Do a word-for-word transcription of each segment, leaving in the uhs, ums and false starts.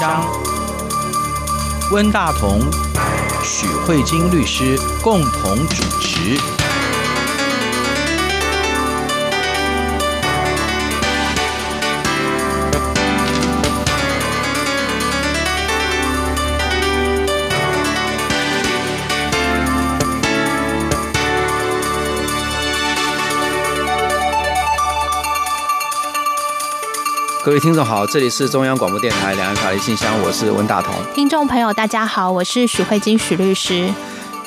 章、温大同、许慧晶律师共同主持。 各位听众好，这里是中央广播电台两岸法律信箱，我是温大同。听众朋友大家好，我是许慧晶许律师。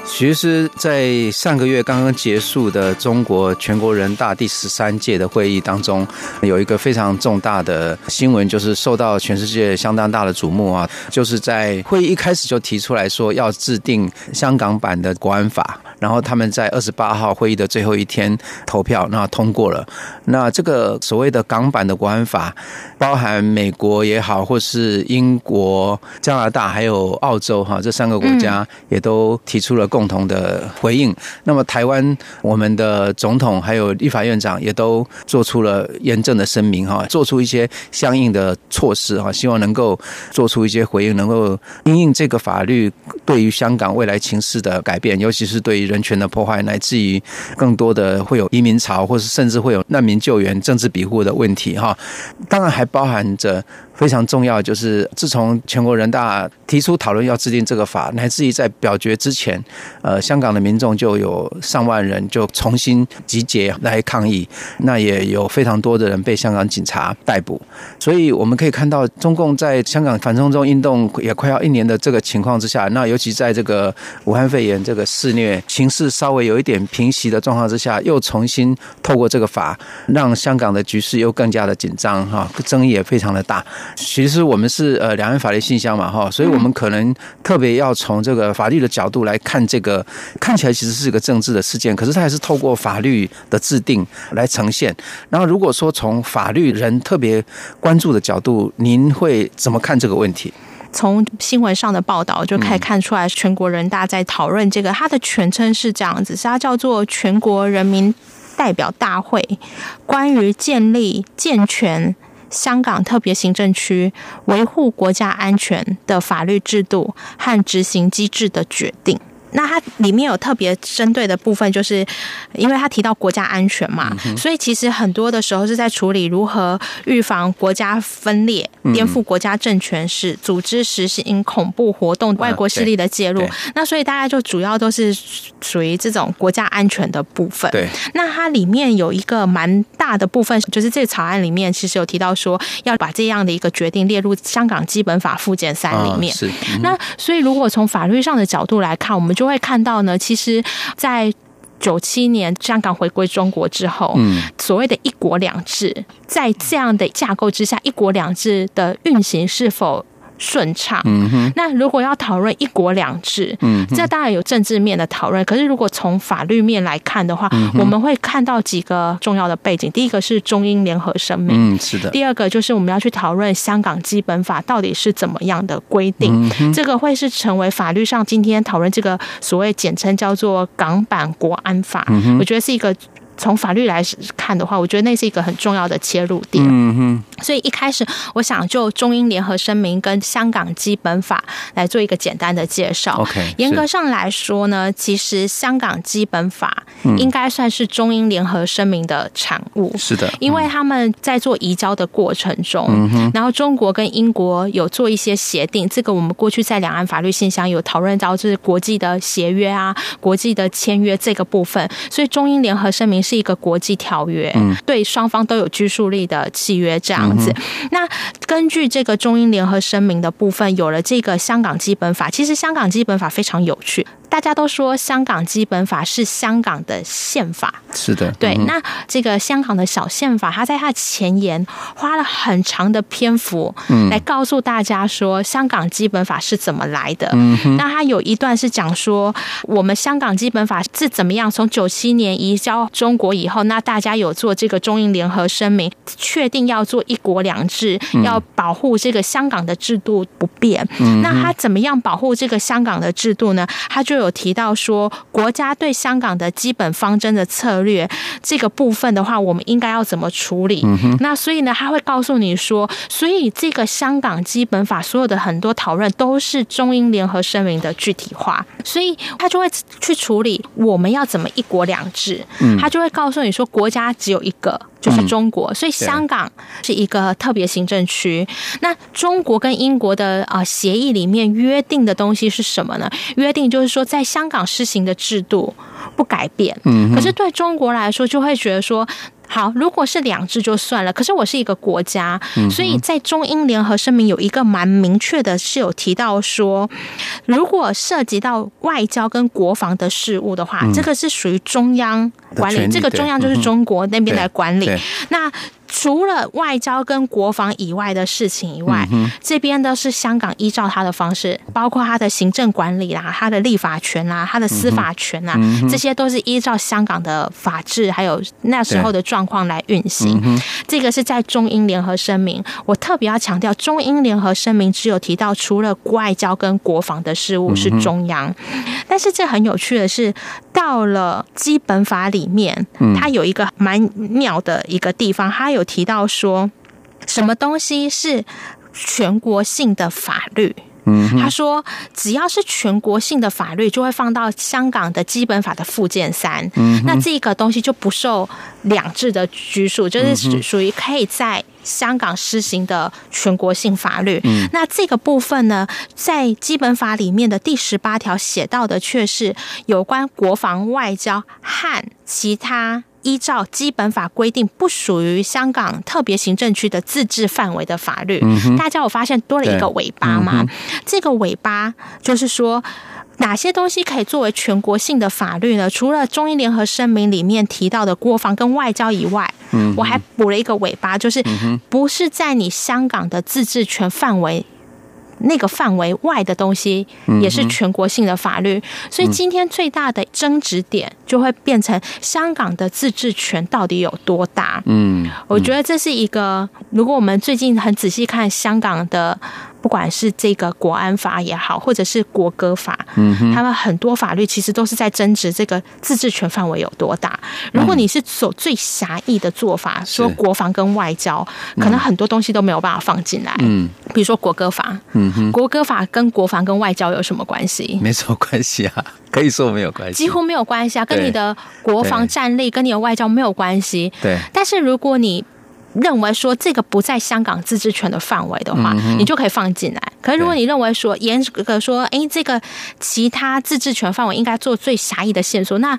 许律师在上个月刚刚结束的中国全国人大第十三届的会议当中，有一个非常重大的新闻，就是受到全世界相当大的瞩目啊，就是在会议一开始就提出来说要制定香港版的国安法。 然后他们在二十八号会议的最后一天投票，那通过了。那这个所谓的港版的国安法，包含美国也好，或是英国、加拿大还有澳洲哈，这三个国家也都提出了共同的回应。嗯、那么台湾，我们的总统还有立法院长也都做出了严正的声明哈，做出一些相应的措施哈，希望能够做出一些回应，能够因应这个法律对于香港未来情势的改变，尤其是对于 人权的破坏，乃至于更多的会有移民潮，或是甚至会有难民救援、政治庇护的问题哈。当然还包含着非常重要，就是自从全国人大提出讨论要制定这个法，乃至于在表决之前，呃，香港的民众就有上万人就重新集结来抗议，那也有非常多的人被香港警察逮捕。所以我们可以看到，中共在香港反送中运动也快要一年的这个情况之下，那尤其在这个武汉肺炎这个肆虐 形势稍微有一点平息的状况之下，又重新透过这个法，让香港的局势又更加的紧张哈，争议也非常的大。其实我们是呃两岸法律信箱嘛哈，所以我们可能特别要从这个法律的角度来看这个看起来其实是一个政治的事件，可是它还是透过法律的制定来呈现。然后如果说从法律人特别关注的角度，您会怎么看这个问题？ 从新闻上的报道就可以看出来，全国人大在讨论这个，它的全称是这样子，它叫做全国人民代表大会，关于建立健全 香港特别行政区维护国家安全的法律制度和执行机制的决定。 那它里面有特别针对的部分，就是因为它提到国家安全嘛，嗯、所以其实很多的时候是在处理如何预防国家分裂、颠覆国家政权时，组织实行恐怖活动、外国势力的介入。啊、那所以大家就主要都是属于这种国家安全的部分。对，那它里面有一个蛮大的部分，就是这草案里面其实有提到说，要把这样的一个决定列入香港基本法附件三里面。啊、是，嗯、那所以如果从法律上的角度来看，我们就 就会看到呢，其实，在九七年香港回归中国之后，嗯、所谓的一国两制，在这样的架构之下，一国两制的运行是否 顺畅？嗯、那如果要讨论一国两制，嗯、这当然有政治面的讨论。可是如果从法律面来看的话，嗯、我们会看到几个重要的背景。第一个是中英联合声明，嗯、是的。第二个就是我们要去讨论香港基本法到底是怎么样的规定，嗯、这个会是成为法律上今天讨论这个所谓简称叫做港版国安法。嗯、我觉得是一个 从法律来看的话，我觉得那是一个很重要的切入点。嗯哼，所以一开始我想就中英联合声明跟香港基本法来做一个简单的介绍。OK， 严格上来说呢，其实香港基本法应该算是中英联合声明的产物。是的，嗯、因为他们在做移交的过程中，嗯、然后中国跟英国有做一些协定，这个我们过去在两岸法律信箱有讨论到，就是国际的协约啊、国际的签约这个部分。所以中英联合声明 是一个国际条约，嗯、对双方都有拘束力的契约这样子。嗯、那根据这个中英联合声明的部分，有了这个香港基本法。其实香港基本法非常有趣，大家都说香港基本法是香港的宪法。是的，嗯、对。那这个香港的小宪法，它在它的前言花了很长的篇幅来告诉大家说香港基本法是怎么来的。嗯、那它有一段是讲说，我们香港基本法是怎么样从九七年移交中 国以后，那大家有做这个中英联合声明，确定要做一国两制，要保护这个香港的制度不变。嗯、那他怎么样保护这个香港的制度呢？他就有提到说，国家对香港的基本方针的策略这个部分的话，我们应该要怎么处理？嗯、那所以呢，他会告诉你说，所以这个香港基本法所有的很多讨论都是中英联合声明的具体化，所以他就会去处理我们要怎么一国两制。嗯、他就会告诉你说，国家只有一个。就是中国，所以香港是一个特别行政区。那中国跟英国的呃协议里面约定的东西是什么呢？约定就是说，在香港施行的制度不改变。嗯，可是对中国来说，就会觉得说。好，如果是两制就算了，可是我是一个国家，所以在中英联合声明有一个蛮明确的是有提到说，如果涉及到外交跟国防的事务的话，嗯、这个是属于中央管理，这个中央就是中国那边来管理。嗯、那除了外交跟国防以外的事情以外，嗯、这边都是香港依照它的方式，包括它的行政管理啦、它的立法权啦、它的司法权啦，嗯、这些都是依照香港的法治还有那时候的状况来运行。嗯、这个是在中英联合声明，我特别要强调，中英联合声明只有提到除了外交跟国防的事务是中央，嗯、但是这很有趣的是，到了基本法里面，它有一个蛮妙的一个地方，它有。有提到说什么东西是全国性的法律，嗯、他说只要是全国性的法律就会放到香港的基本法的附件三，嗯、那这个东西就不受两制的拘束，就是属于可以在香港施行的全国性法律。嗯、那这个部分呢，在基本法里面的第十八条写到的却是有关国防外交和其他依照基本法规定不属于香港特别行政区的自治范围的法律。嗯、大家有发现多了一个尾巴吗？嗯、这个尾巴就是说哪些东西可以作为全国性的法律呢？除了中英联合声明里面提到的国防跟外交以外，嗯、我还补了一个尾巴，就是不是在你香港的自治权范围那个范围外的东西也是全国性的法律。嗯、所以今天最大的争执点就会变成香港的自治权到底有多大。嗯，我觉得这是一个，如果我们最近很仔细看香港的不管是这个国安法也好，或者是国歌法，嗯、他们很多法律其实都是在争执这个自治权范围有多大。如果你是走最狭义的做法，嗯、说国防跟外交，嗯、可能很多东西都没有办法放进来。嗯，比如说国歌法，嗯、国歌法跟国防跟外交有什么关系？没什么关系啊，可以说没有关系，几乎没有关系啊，跟你的国防战力、跟你的外交没有关系。对，但是如果你认为说这个不在香港自治权的范围的话，嗯、你就可以放进来。可是如果你认为说严格说，哎，这个其他自治权范围应该做最狭义的限缩，那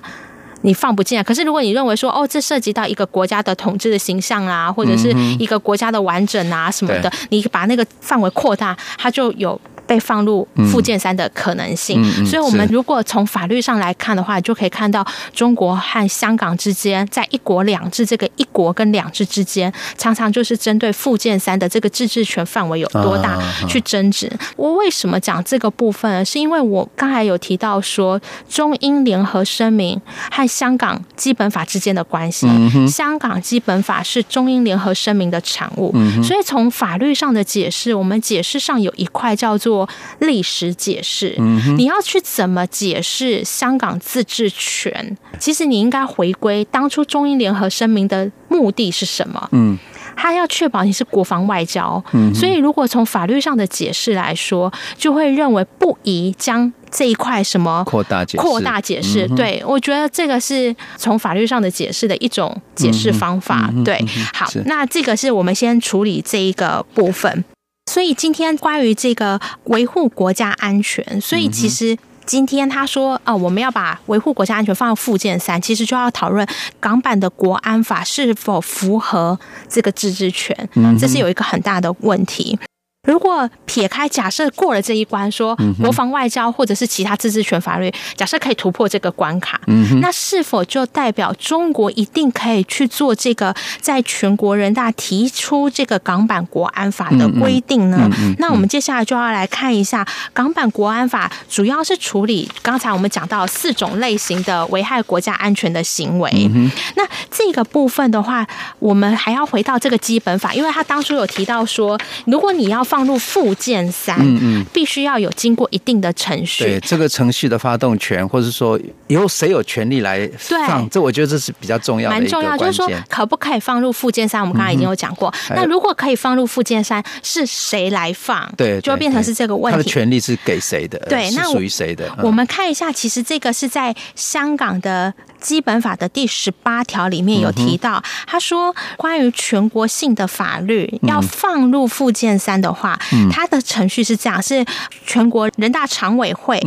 你放不进来。可是如果你认为说，哦，这涉及到一个国家的统治的形象啦，或者是一个国家的完整啊什么的，嗯、你把那个范围扩大，它就有被放入附件三的可能性。嗯、所以我们如果从法律上来看的话，就可以看到中国和香港之间在一国两制，这个一国跟两制之间常常就是针对附件三的这个自治权范围有多大去争执。啊啊啊、我为什么讲这个部分呢？是因为我刚才有提到说中英联合声明和香港基本法之间的关系。嗯、香港基本法是中英联合声明的产物。嗯、所以从法律上的解释，我们解释上有一块叫做做历史解释，你要去怎么解释香港自治权？其实你应该回归当初中英联合声明的目的是什么？嗯，它要确保你是国防外交。嗯，所以如果从法律上的解释来说，就会认为不宜将这一块什么扩大解释。扩大解释，嗯、对，我觉得这个是从法律上的解释的一种解释方法。嗯、对，好，那这个是我们先处理这一个部分。所以今天关于这个维护国家安全，所以其实今天他说，呃、我们要把维护国家安全放到附件三，其实就要讨论港版的国安法是否符合这个自治权，这是有一个很大的问题。如果撇开假设过了这一关，说国防外交或者是其他自治权法律，假设可以突破这个关卡，嗯、那是否就代表中国一定可以去做这个在全国人大提出这个港版国安法的规定呢？嗯嗯嗯、那我们接下来就要来看一下港版国安法，主要是处理刚才我们讲到四种类型的危害国家安全的行为。嗯、那这个部分的话，我们还要回到这个基本法，因为他当初有提到说，如果你要放入附件三，嗯嗯，必须要有经过一定的程序。对，这个程序的发动权，或者说以后谁有权利来放，这我觉得这是比较重要的一个关键。蛮重要，就是说可不可以放入附件三？我们刚才已经有讲过。嗯、那如果可以放入附件三，是谁来放？对，就变成是这个问题。他的权利是给谁的？对，是属于谁的？嗯、我们看一下，其实这个是在香港的基本法的第十八条里面有提到，嗯、他说关于全国性的法律要放入附件三的话。嗯、它的程序是这样，是全国人大常委会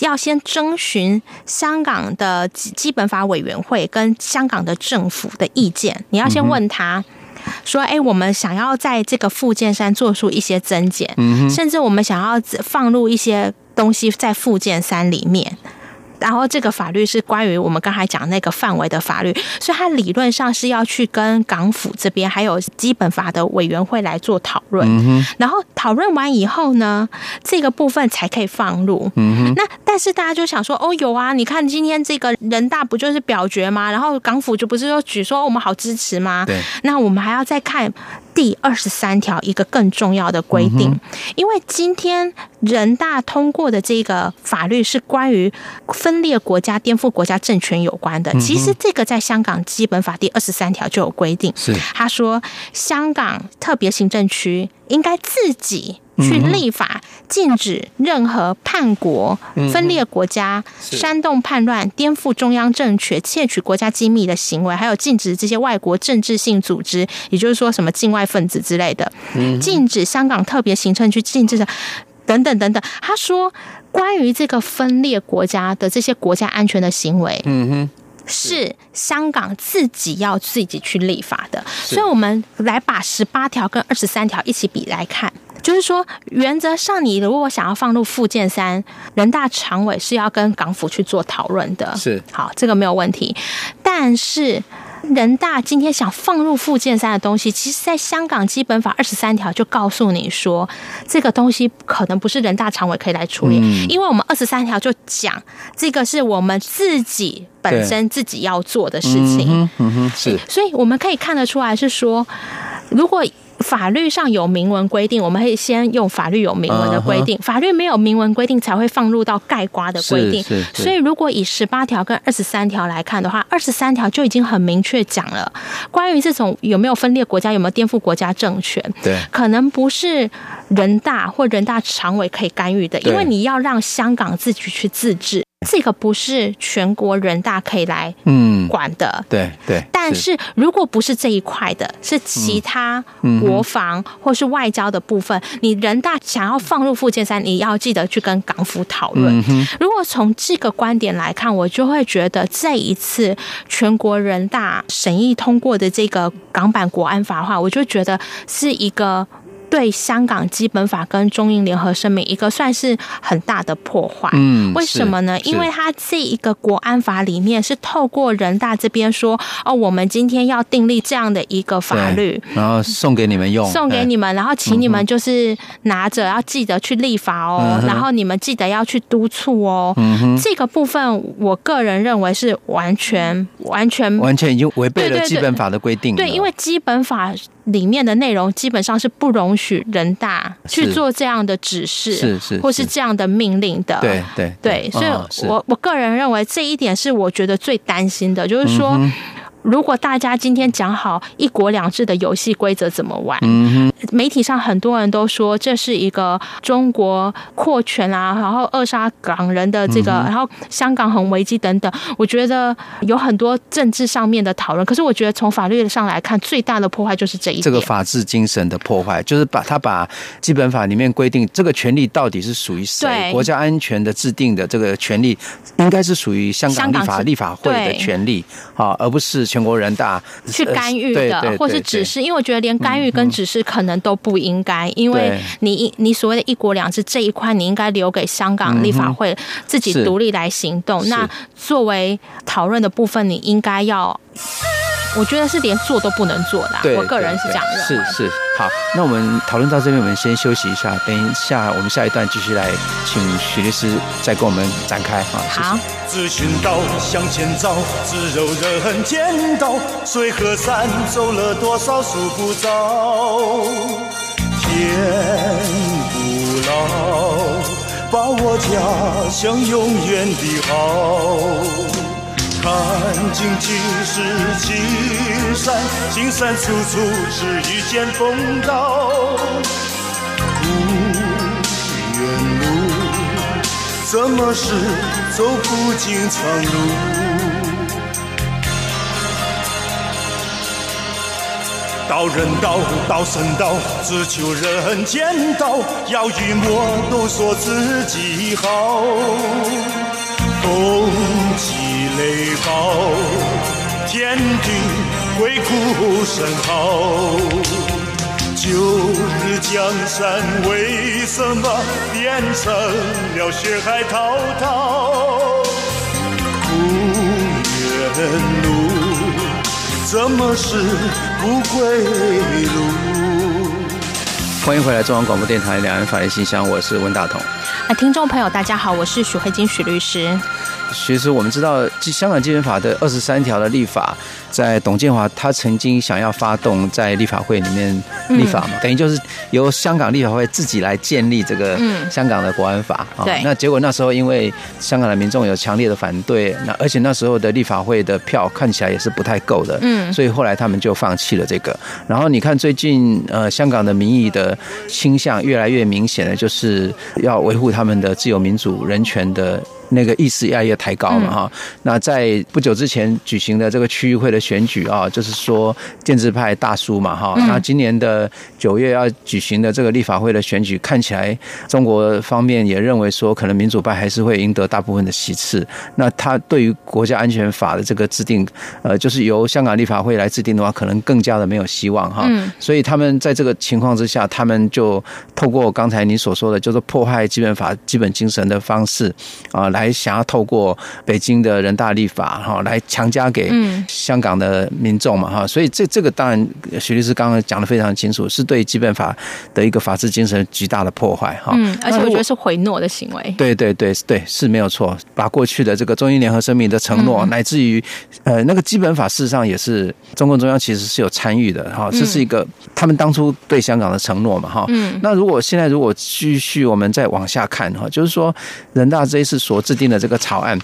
要先征询香港的基本法委员会跟香港的政府的意见，你要先问他说，哎、欸，我们想要在这个附件三做出一些增减，嗯、甚至我们想要放入一些东西在附件三里面，然后这个法律是关于我们刚才讲那个范围的法律，所以它理论上是要去跟港府这边还有基本法的委员会来做讨论，嗯、然后讨论完以后呢，这个部分才可以放入。嗯、那但是大家就想说，哦，有啊，你看今天这个人大不就是表决吗？然后港府就不是说举说，哦，我们好支持吗？对，那我们还要再看第二十三条一个更重要的规定，嗯、因为今天人大通过的这个法律是关于分裂国家、颠覆国家政权有关的。其实这个在香港基本法第二十三条就有规定，是他说香港特别行政区应该自己去立法禁止任何叛国、分裂国家、煽动叛乱、颠覆中央政权、窃取国家机密的行为，还有禁止这些外国政治性组织，也就是说什么境外分子之类的，禁止香港特别行政区禁止的等等等等。他说关于这个分裂国家的这些国家安全的行为，嗯哼，是香港自己要自己去立法的。所以我们来把十八条跟二十三条一起比来看，就是说原则上你如果想要放入附件三，人大常委是要跟港府去做讨论的，是好，这个没有问题。但是人大今天想放入附件三的东西，其实在香港基本法二十三条就告诉你说，这个东西可能不是人大常委可以来处理，嗯、因为我们二十三条就讲这个是我们自己本身自己要做的事情。嗯哼嗯哼，是，所以我们可以看得出来是说，如果法律上有明文规定，我们会先用法律有明文的规定，uh-huh. 法律没有明文规定才会放入到概括的规定。所以如果以十八条跟二十三条来看的话，二十三条就已经很明确讲了，关于这种有没有分裂国家、有没有颠覆国家政权，对，可能不是人大或人大常委可以干预的，因为你要让香港自己去自治，这个不是全国人大可以来管的。嗯、对对。但是如果不是这一块的，是其他国防或是外交的部分，嗯、你人大想要放入附件三，你要记得去跟港府讨论。嗯、如果从这个观点来看，我就会觉得这一次全国人大审议通过的这个港版国安法的话，我就觉得是一个对香港基本法跟中英联合声明一个算是很大的破坏。嗯，为什么呢？因为它这一个国安法里面是透过人大这边说，哦，我们今天要订立这样的一个法律，然后送给你们用，送给你们，然后请你们就是拿着，要记得去立法哦，嗯、然后你们记得要去督促哦。嗯、这个部分我个人认为是完全完全完全已经违背了基本法的规定了。对，因为基本法里面的内容基本上是不容许人大去做这样的指示，是是，或是这样的命令的。对对对，所以我、哦、我个人认为这一点是我觉得最担心的，就是说，嗯、如果大家今天讲好一国两制的游戏规则怎么玩，嗯、媒体上很多人都说这是一个中国扩权啊，然后扼杀港人的这个，嗯、然后香港很危机等等，我觉得有很多政治上面的讨论，可是我觉得从法律上来看，最大的破坏就是这一点，这个法治精神的破坏，就是把他把基本法里面规定这个权利到底是属于谁，国家安全的制定的这个权利应该是属于香港立法立法会的权利，而不是全国人大去干预的，呃、或是指示，因为我觉得连干预跟指示可能都不应该，嗯嗯、因为你你所谓的一国两制这一块，你应该留给香港立法会自己独立来行动。嗯、那作为讨论的部分，你应该要。我觉得是连做都不能做的、啊，我个人是这样认为。是是，好，那我们讨论到这边，我们先休息一下，等一下我们下一段继续来请许律师再跟我们展开啊。好，自寻道向前走，自柔人间道，水和山走了多少数不着，天不老，把我家乡永远的好。看尽几世青山，青山处处是一片风刀。无远路，怎么是走不尽长路？道人道，道神道，只求人间道，要与我都说自己好。风起雷暴，天地鬼哭神嚎。旧日江山为什么变成了血海滔滔？故园路，怎么是不归路？欢迎回来中央广播电台两岸法律信箱，我是温大同。啊，听众朋友大家好，我是许慧金许律师。许律师，我们知道香港基本法的二十三条的立法，在董建华他曾经想要发动在立法会里面立法嘛，嗯、等于就是由香港立法会自己来建立这个香港的国安法。嗯、对、哦。那结果那时候因为香港的民众有强烈的反对，那而且那时候的立法会的票看起来也是不太够的，嗯，所以后来他们就放弃了这个。然后你看最近呃香港的民意的倾向越来越明显的，就是要维护他们的自由民主人权的那个意识越来越抬高嘛哈、嗯，那在不久之前举行的这个区域会的选举啊，就是说建制派大输嘛哈，那、嗯、今年的九月要举行的这个立法会的选举，看起来中国方面也认为说，可能民主派还是会赢得大部分的席次。那他对于国家安全法的这个制定，呃，就是由香港立法会来制定的话，可能更加的没有希望哈。嗯、所以他们在这个情况之下，他们就透过刚才你所说的，就是破坏基本法基本精神的方式啊。呃来想要透过北京的人大立法哈，来强加给香港的民众嘛哈，所以这这个当然许律师刚刚讲得非常清楚，是对基本法的一个法治精神极大的破坏哈。嗯，而且我觉得是回诺的行为。对对对对，是没有错，把过去的这个中英联合声明的承诺，嗯、乃至于呃那个基本法事实上也是中共中央其实是有参与的哈，这是一个他们当初对香港的承诺嘛哈。嗯，那如果现在如果继续我们再往下看哈，就是说人大这一次所制定的这个草案，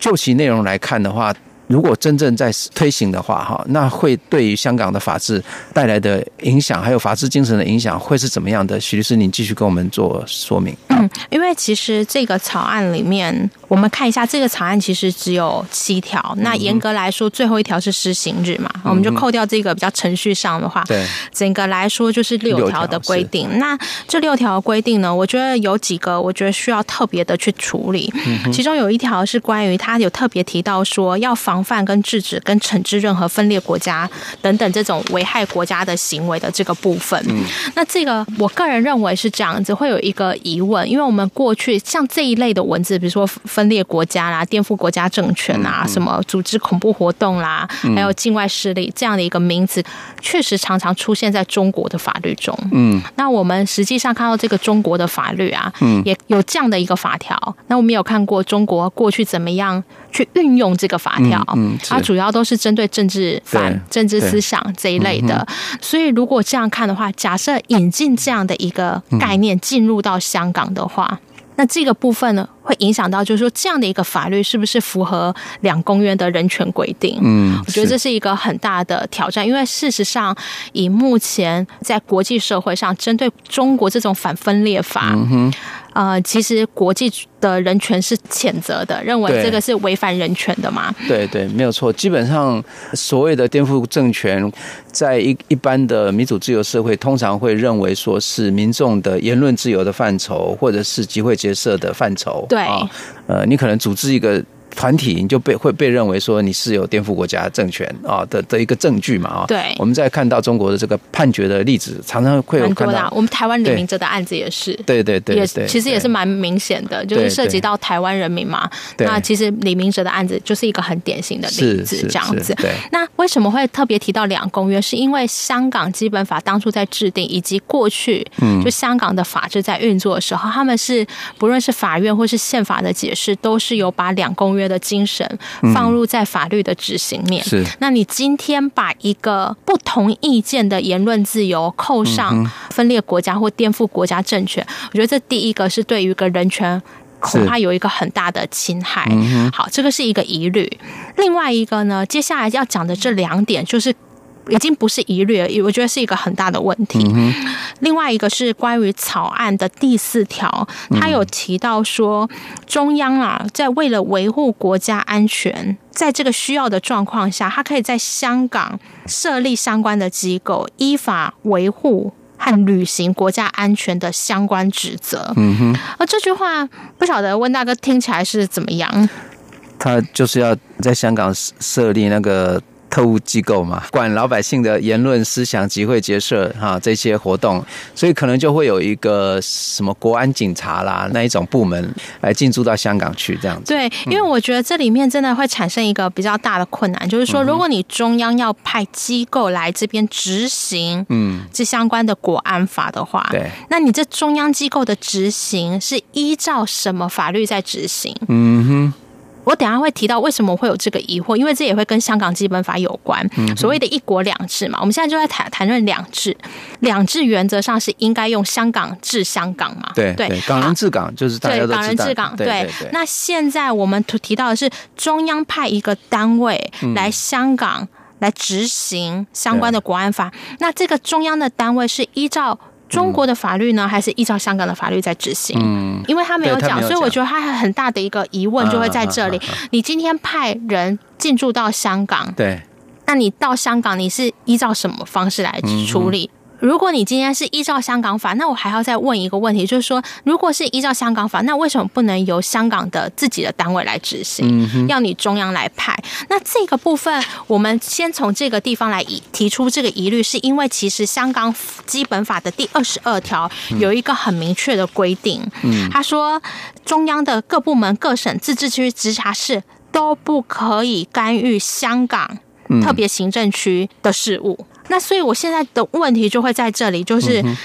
就其内容来看的话，如果真正在推行的话哈，那会对于香港的法治带来的影响，还有法治精神的影响会是怎么样的？许律师，你继续跟我们做说明。嗯，因为其实这个草案里面，我们看一下，这个草案其实只有七条，那严格来说，最后一条是施行日嘛，嗯、我们就扣掉这个比较程序上的话，对，整个来说就是六条的规定。那这六条规定呢，我觉得有几个，我觉得需要特别的去处理。嗯、其中有一条是关于他有特别提到说要防。防范跟制止跟惩治任何分裂国家等等这种危害国家的行为的这个部分，嗯、那这个我个人认为是这样子，会有一个疑问，因为我们过去像这一类的文字，比如说分裂国家啦、颠覆国家政权啦、嗯、什么组织恐怖活动啦，嗯、还有境外势力这样的一个名词，确实常常出现在中国的法律中。嗯，那我们实际上看到这个中国的法律啊，嗯、也有这样的一个法条。那我们有看过中国过去怎么样去运用这个法条。嗯嗯，它主要都是针对政治犯、政治思想这一类的，嗯、所以如果这样看的话，假设引进这样的一个概念进入到香港的话，嗯、那这个部分呢，会影响到就是说这样的一个法律是不是符合两公约的人权规定？嗯，我觉得这是一个很大的挑战，因为事实上以目前在国际社会上针对中国这种反分裂法，嗯哼呃，其实国际的人权是谴责的，认为这个是违反人权的嘛？对对，没有错。基本上所谓的颠覆政权，在一一般的民主自由社会，通常会认为说是民众的言论自由的范畴，或者是集会结社的范畴。对，哦，呃，你可能组织一个团体，你就被会被认为说你是有颠覆国家政权啊的的一个证据嘛啊。对，我们在看到中国的这个判决的例子，常常会有看到。我们台湾李明哲的案子也是，对对 对, 对, 对，也其实也是蛮明显的，就是涉及到台湾人民嘛。对对，那其实李明哲的案子就是一个很典型的例子，这样子。对。那为什么会特别提到两公约？是因为香港基本法当初在制定，以及过去就香港的法制在运作的时候，嗯、他们是不论是法院或是宪法的解释，都是有把两公约的精神放入在法律的执行面。嗯、是。那你今天把一个不同意见的言论自由扣上分裂国家或颠覆国家政权，我觉得这第一个是对于一个人权恐怕有一个很大的侵害。嗯、好，这个是一个疑虑。另外一个呢，接下来要讲的这两点就是已经不是疑虑而已，我觉得是一个很大的问题。嗯、另外一个是关于草案的第四条，他有提到说，中央啊，在为了维护国家安全，在这个需要的状况下，他可以在香港设立相关的机构，依法维护和履行国家安全的相关职责。嗯哼，而这句话不晓得温大哥听起来是怎么样？他就是要在香港设立那个特务机构嘛，管老百姓的言论、思想、集会、结社哈这些活动，所以可能就会有一个什么国安警察啦那一种部门来进驻到香港去，这样子。对，因为我觉得这里面真的会产生一个比较大的困难，嗯、就是说，如果你中央要派机构来这边执行嗯这相关的国安法的话，对，那你这中央机构的执行是依照什么法律在执行？嗯哼。我等一下会提到为什么我会有这个疑惑，因为这也会跟香港基本法有关。所谓的一国两制嘛，我们现在就在谈谈论两制。两制原则上是应该用香港治香港嘛，对对，港人治港就是大家都知道。对，港人治港，对对对。那现在我们提到的是中央派一个单位来香港、嗯、来执行相关的国安法。那这个中央的单位是依照中国的法律呢，还是依照香港的法律在执行？嗯，因为他没有讲，所以我觉得他很大的一个疑问就会在这里。啊啊啊啊、你今天派人进驻到香港，对，那你到香港你是依照什么方式来处理？嗯，如果你今天是依照香港法，那我还要再问一个问题，就是说，如果是依照香港法，那为什么不能由香港的自己的单位来执行，嗯、要你中央来派？那这个部分，我们先从这个地方来提出这个疑虑，是因为其实香港基本法的第二十二条有一个很明确的规定，嗯、他说中央的各部门、各省、自治区、直辖市都不可以干预香港特别行政区的事务。嗯，那所以我现在的问题就会在这里，就是、嗯、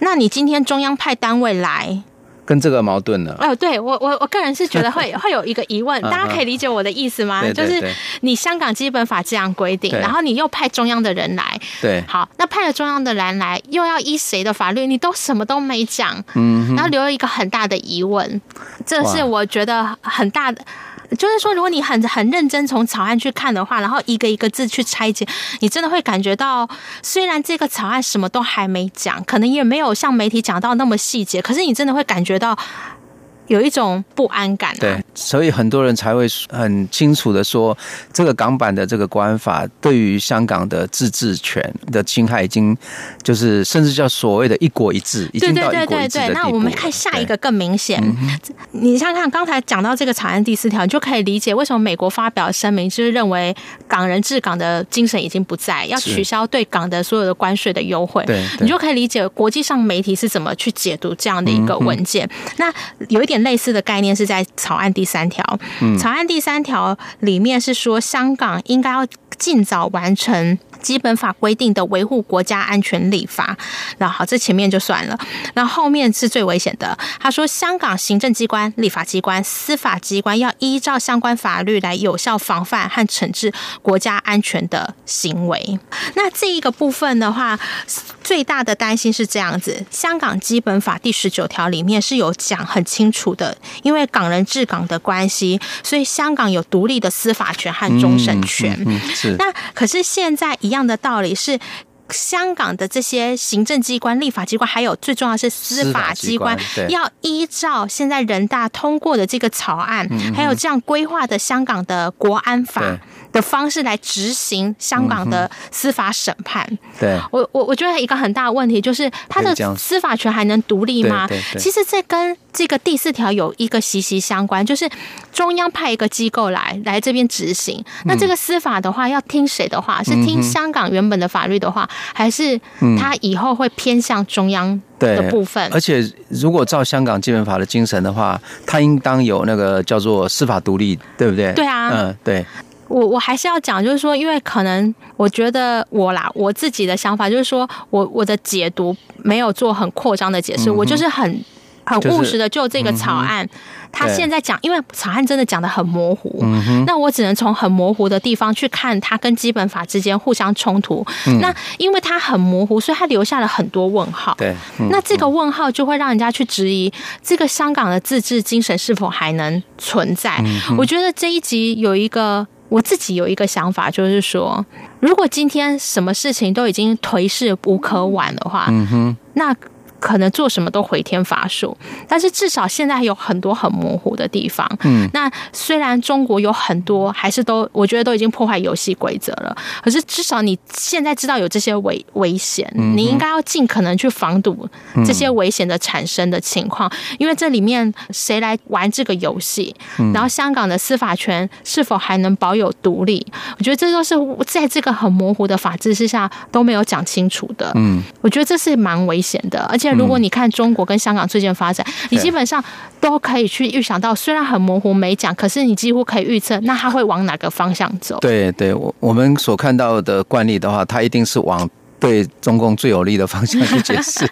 那你今天中央派单位来跟这个矛盾了。哦，对，我我我个人是觉得会会有一个疑问，大家可以理解我的意思吗？对对对，就是你香港基本法这样规定，然后你又派中央的人来，对，好，那派了中央的人来，又要依谁的法律？你都什么都没讲，嗯，然后留了一个很大的疑问，这是我觉得很大的。就是说，如果你很很认真从草案去看的话，然后一个一个字去拆解，你真的会感觉到，虽然这个草案什么都还没讲，可能也没有像媒体讲到那么细节，可是你真的会感觉到有一种不安感啊。对，所以很多人才会很清楚的说，这个港版的这个国安法对于香港的自治权的侵害，已经就是甚至叫所谓的一国一制，已经到一国一制的地步了。对对对对对。那我们看下一个更明显，你想想看，刚才讲到这个草案第四条，你就可以理解为什么美国发表声明，就是认为港人治港的精神已经不在，要取消对港的所有的关税的优惠。对对，你就可以理解国际上媒体是怎么去解读这样的一个文件。嗯、那有一点。类似的概念是在草案第三条。草案第三条里面是说，香港应该要尽早完成基本法规定的维护国家安全立法。然后这前面就算了，然后后面是最危险的。他说，香港行政机关、立法机关、司法机关要依照相关法律来有效防范和惩治国家安全的行为。那这一个部分的话，最大的担心是这样子，香港基本法第十九条里面是有讲很清楚的，因为港人治港的关系，所以香港有独立的司法权和终审权。嗯嗯嗯、是。那可是现在一样的道理是，香港的这些行政机关、立法机关，还有最重要的是司法机关，要依照现在人大通过的这个草案，还有这样规划的香港的国安法的方式来执行香港的司法审判。嗯、对，我我我觉得一个很大的问题就是，它的司法权还能独立吗？对对对，其实这跟这个第四条有一个息息相关，就是中央派一个机构来来这边执行，那这个司法的话要听谁的话？是听香港原本的法律的话，还是它以后会偏向中央？对的部分，而且如果照香港基本法的精神的话，它应当有那个叫做司法独立，对不对？对啊，嗯，对。我我还是要讲，就是说，因为可能我觉得我啦，我自己的想法就是说，我我的解读没有做很扩张的解释，嗯、我就是很很务实的就这个草案。就是嗯他现在讲，因为草案真的讲得很模糊、嗯、那我只能从很模糊的地方去看他跟基本法之间互相冲突、嗯、那因为他很模糊，所以他留下了很多问号，对、嗯、那这个问号就会让人家去质疑这个香港的自治精神是否还能存在、嗯、我觉得这一集有一个我自己有一个想法，就是说如果今天什么事情都已经颓势无可挽的话、嗯、哼那可能做什么都回天乏术，但是至少现在有很多很模糊的地方。嗯，那虽然中国有很多还是都，我觉得都已经破坏游戏规则了，可是至少你现在知道有这些危危险，你应该要尽可能去防堵这些危险的产生的情况、嗯，因为这里面谁来玩这个游戏、嗯，然后香港的司法权是否还能保有独立，我觉得这都是在这个很模糊的法治之下都没有讲清楚的。嗯，我觉得这是蛮危险的，而且。如果你看中国跟香港最近发展，你基本上都可以去预想到，虽然很模糊没讲，可是你几乎可以预测，那它会往哪个方向走？对对，我我们所看到的惯例的话，它一定是往对中共最有利的方向去解释。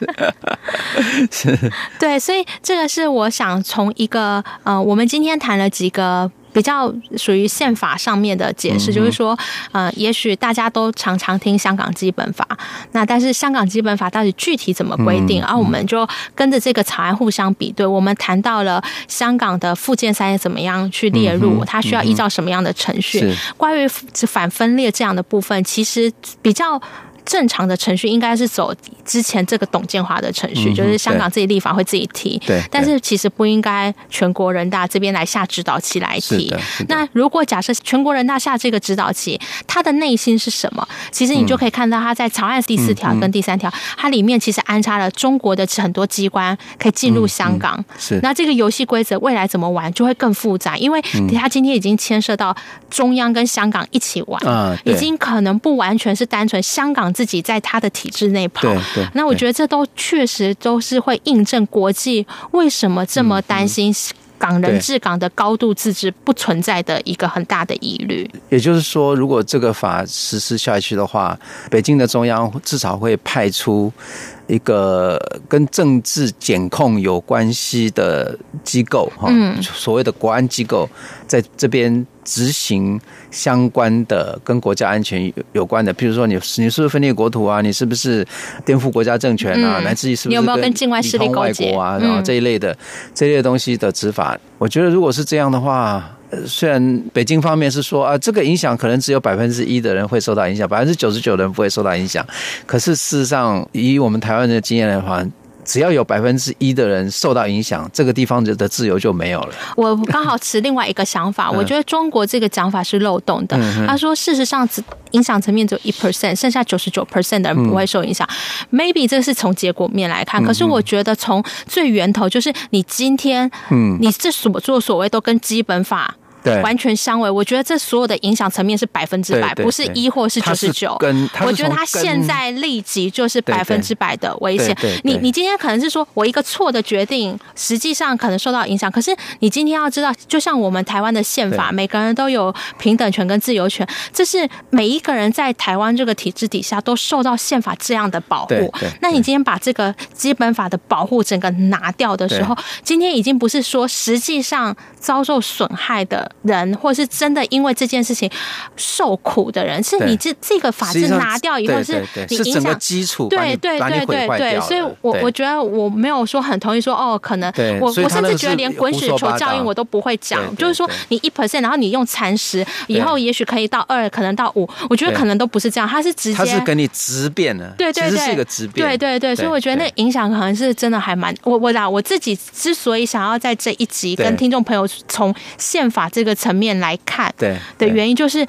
是，对，所以这个是我想从一个呃，我们今天谈了几个。比较属于宪法上面的解释，就是说，呃，也许大家都常常听香港基本法，那但是香港基本法到底具体怎么规定？而、嗯啊、我们就跟着这个草案互相比对。我们谈到了香港的附件三怎么样去列入，嗯、它需要依照什么样的程序？嗯、关于反分裂这样的部分，其实比较。正常的程序应该是走之前这个董建华的程序、嗯、就是香港自己立法会自己提，但是其实不应该全国人大这边来下指导期来提。那如果假设全国人大下这个指导期，他的内心是什么，其实你就可以看到他在草案第四条跟第三条、嗯、它里面其实安插了中国的很多机关可以进入香港、嗯嗯、是，那这个游戏规则未来怎么玩就会更复杂，因为他今天已经牵涉到中央跟香港一起玩、啊、已经可能不完全是单纯香港自己在他的体制内跑，那我觉得这都确实都是会印证国际为什么这么担心港人治港的高度自治不存在的一个很大的疑虑。也就是说，如果这个法实施下去的话，北京的中央至少会派出一个跟政治检控有关系的机构、嗯、所谓的国安机构在这边执行相关的跟国家安全有关的，譬如说你你是不是分裂国土啊，你是不是颠覆国家政权啊，乃至于是不是跟境外势力勾结啊，然后这一类的这一类东西的执法，我觉得如果是这样的话，虽然北京方面是说啊，这个影响可能只有 百分之一 的人会受到影响， 百分之九十九 的人不会受到影响，可是事实上以我们台湾的经验来话，只要有 百分之一 的人受到影响，这个地方的自由就没有了。我刚好持另外一个想法，我觉得中国这个讲法是漏洞的、嗯、他说事实上影响层面只有 百分之一， 剩下 百分之九十九 的人不会受影响、嗯、maybe 这是从结果面来看，可是我觉得从最源头就是你今天、嗯、你这所做所为都跟基本法完全相违，我觉得这所有的影响层面是百分之百，不是一或是九十九。我觉得他现在立即就是百分之百的危险。你你今天可能是说我一个错的决定，实际上可能受到影响。可是你今天要知道，就像我们台湾的宪法，每个人都有平等权跟自由权，这是每一个人在台湾这个体制底下都受到宪法这样的保护。那你今天把这个基本法的保护整个拿掉的时候，今天已经不是说实际上遭受损害的人，或是真的因为这件事情受苦的人，是你这这个法制拿掉以后，是你影响整个基础，对对对对对，所以我我觉得我没有说很同意说哦，可能我我甚至觉得连滚雪球效应我都不会讲，就是说你一 percent， 然后你用蚕食以后，也许可以到二，可能到五，我觉得可能都不是这样，它是直接它是跟你直变的，对对对，其实是一个直变，对对对，所以我觉得那影响可能是真的还蛮我我啦，我自己之所以想要在这一集跟听众朋友从宪法这。这个层面来看的原因，就是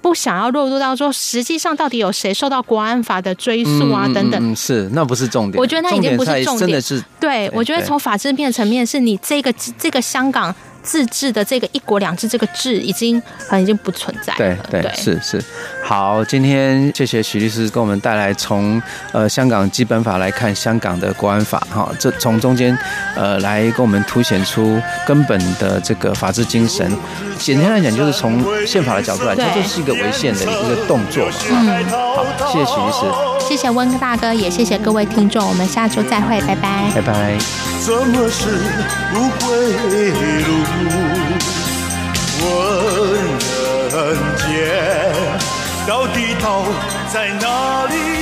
不想要落入到说实际上到底有谁受到国安法的追溯啊等等、嗯嗯嗯、是，那不是重点，我觉得那已经不是重点，重点真的是 对, 对我觉得从法制面层面是你这个这个香港自治的这个一国两制这个制已经已经不存在了。对 对, 对是是。好，今天谢谢许律师跟我们带来从、呃、香港基本法来看香港的国安法，哦、这从中间、呃、来跟我们凸显出根本的这个法治精神。简单来讲就是从宪法的角度来，这就是一个违宪的一个动作嘛。嗯，好，谢谢许律师，谢谢温大哥，也谢谢各位听众，我们下周再会，拜拜，拜拜。怎么是不归路？问人间到底逃在哪里？